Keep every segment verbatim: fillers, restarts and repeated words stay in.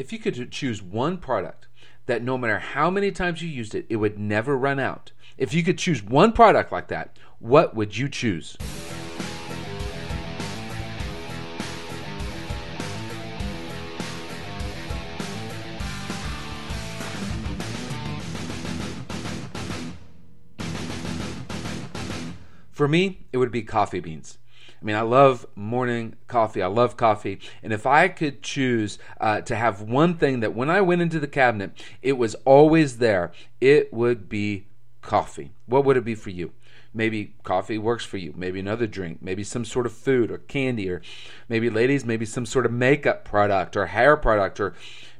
if you could choose one product that no matter how many times you used it, it would never run out. If you could choose one product like that, what would you choose? For me, it would be coffee beans. I mean, I love morning coffee. I love coffee. And if I could choose uh, to have one thing that when I went into the cabinet, it was always there, it would be coffee. What would it be for you? Maybe coffee works for you. Maybe another drink. Maybe some sort of food or candy. Or maybe, ladies, maybe some sort of makeup product or hair product. Or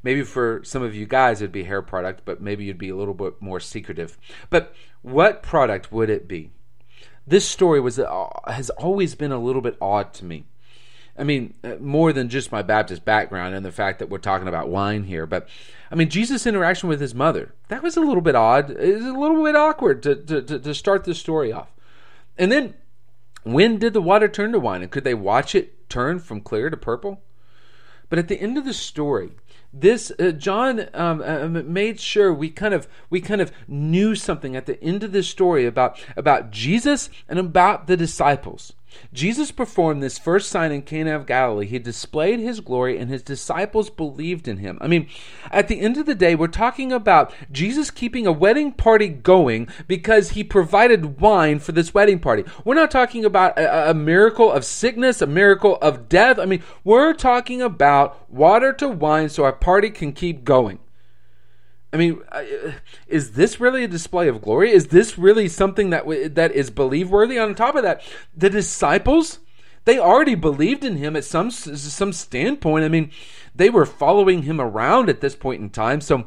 maybe for some of you guys, it'd be hair product, but maybe you'd be a little bit more secretive. But what product would it be? This story was uh, has always been a little bit odd to me. I mean, more than just my Baptist background and the fact that we're talking about wine here. But, I mean, Jesus' interaction with his mother, that was a little bit odd. It was a little bit awkward to, to, to start this story off. And then, when did the water turn to wine? And could they watch it turn from clear to purple? But at the end of the story, this uh, John um, uh, made sure we kind of we kind of knew something at the end of this story about about Jesus and about the disciples. Jesus performed this first sign in Cana of Galilee. He displayed his glory, and his disciples believed in him. I mean, at the end of the day, we're talking about Jesus keeping a wedding party going because he provided wine for this wedding party. We're not talking about a, a miracle of sickness, a miracle of death. I mean, we're talking about water to wine so our party can keep going. I mean, is this really a display of glory? Is this really something that w- that is believe-worthy? On top of that, the disciples, they already believed in him at some some standpoint. I mean, they were following him around at this point in time. So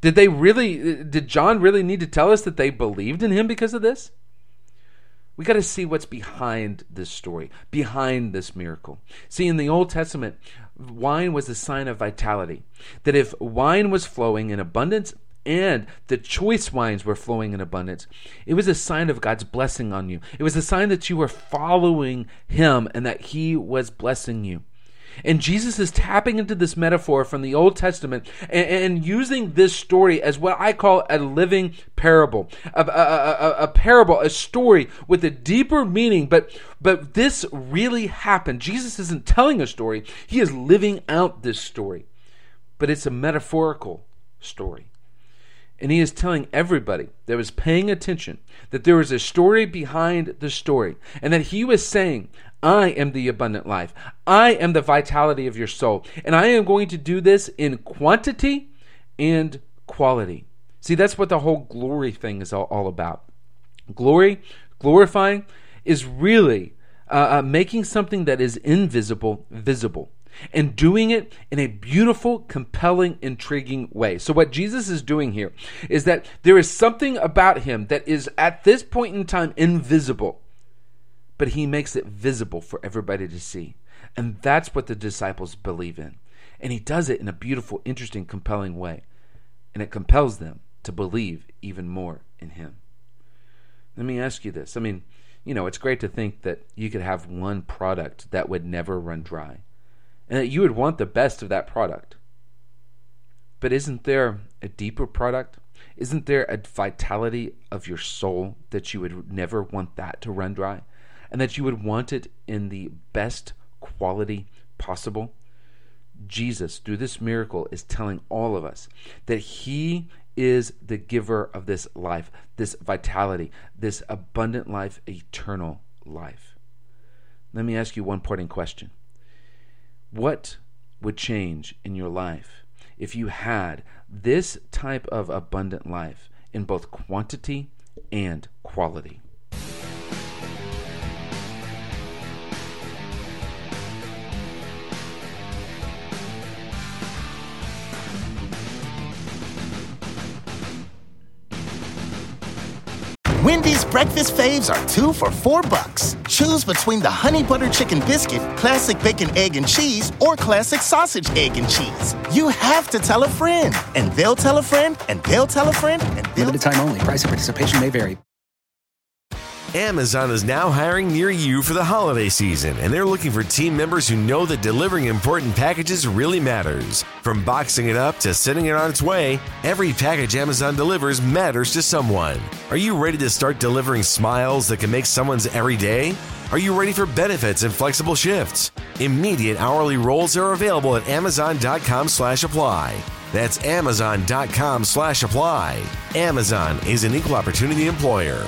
did they really, did John really need to tell us that they believed in him because of this? We got to see what's behind this story, behind this miracle. See, in the Old Testament, wine was a sign of vitality, that if wine was flowing in abundance and the choice wines were flowing in abundance, it was a sign of God's blessing on you. It was a sign that you were following him and that he was blessing you. And Jesus is tapping into this metaphor from the Old Testament and, and using this story as what I call a living parable, a, a, a, a parable, a story with a deeper meaning. But but this really happened. Jesus isn't telling a story. He is living out this story. But it's a metaphorical story. And he is telling everybody that was paying attention that there was a story behind the story and that he was saying, I am the abundant life. I am the vitality of your soul. And I am going to do this in quantity and quality. See, that's what the whole glory thing is all, all about. Glory, glorifying, is really uh, uh, making something that is invisible visible, and doing it in a beautiful, compelling, intriguing way. So what Jesus is doing here is that there is something about him that is at this point in time invisible, but he makes it visible for everybody to see. And that's what the disciples believe in. And he does it in a beautiful, interesting, compelling way. And it compels them to believe even more in him. Let me ask you this. I mean, you know, it's great to think that you could have one product that would never run dry, and that you would want the best of that product. But isn't there a deeper product? Isn't there a vitality of your soul that you would never want that to run dry, and that you would want it in the best quality possible? Jesus, through this miracle, is telling all of us that he is the giver of this life, this vitality, this abundant life, eternal life. Let me ask you one parting question. What would change in your life if you had this type of abundant life in both quantity and quality? Wendy's breakfast faves are two for four bucks. Choose between the honey butter chicken biscuit, classic bacon, egg, and cheese, or classic sausage, egg, and cheese. You have to tell a friend, and they'll tell a friend, and they'll tell a friend, and they'll... Limited time only. Price and participation may vary. Amazon is now hiring near you for the holiday season, and they're looking for team members who know that delivering important packages really matters. From boxing it up to sending it on its way, every package Amazon delivers matters to someone. Are you ready to start delivering smiles that can make someone's every day? Are you ready for benefits and flexible shifts? Immediate hourly roles are available at amazon.com slash apply. That's amazon.com slash apply. Amazon is an equal opportunity employer.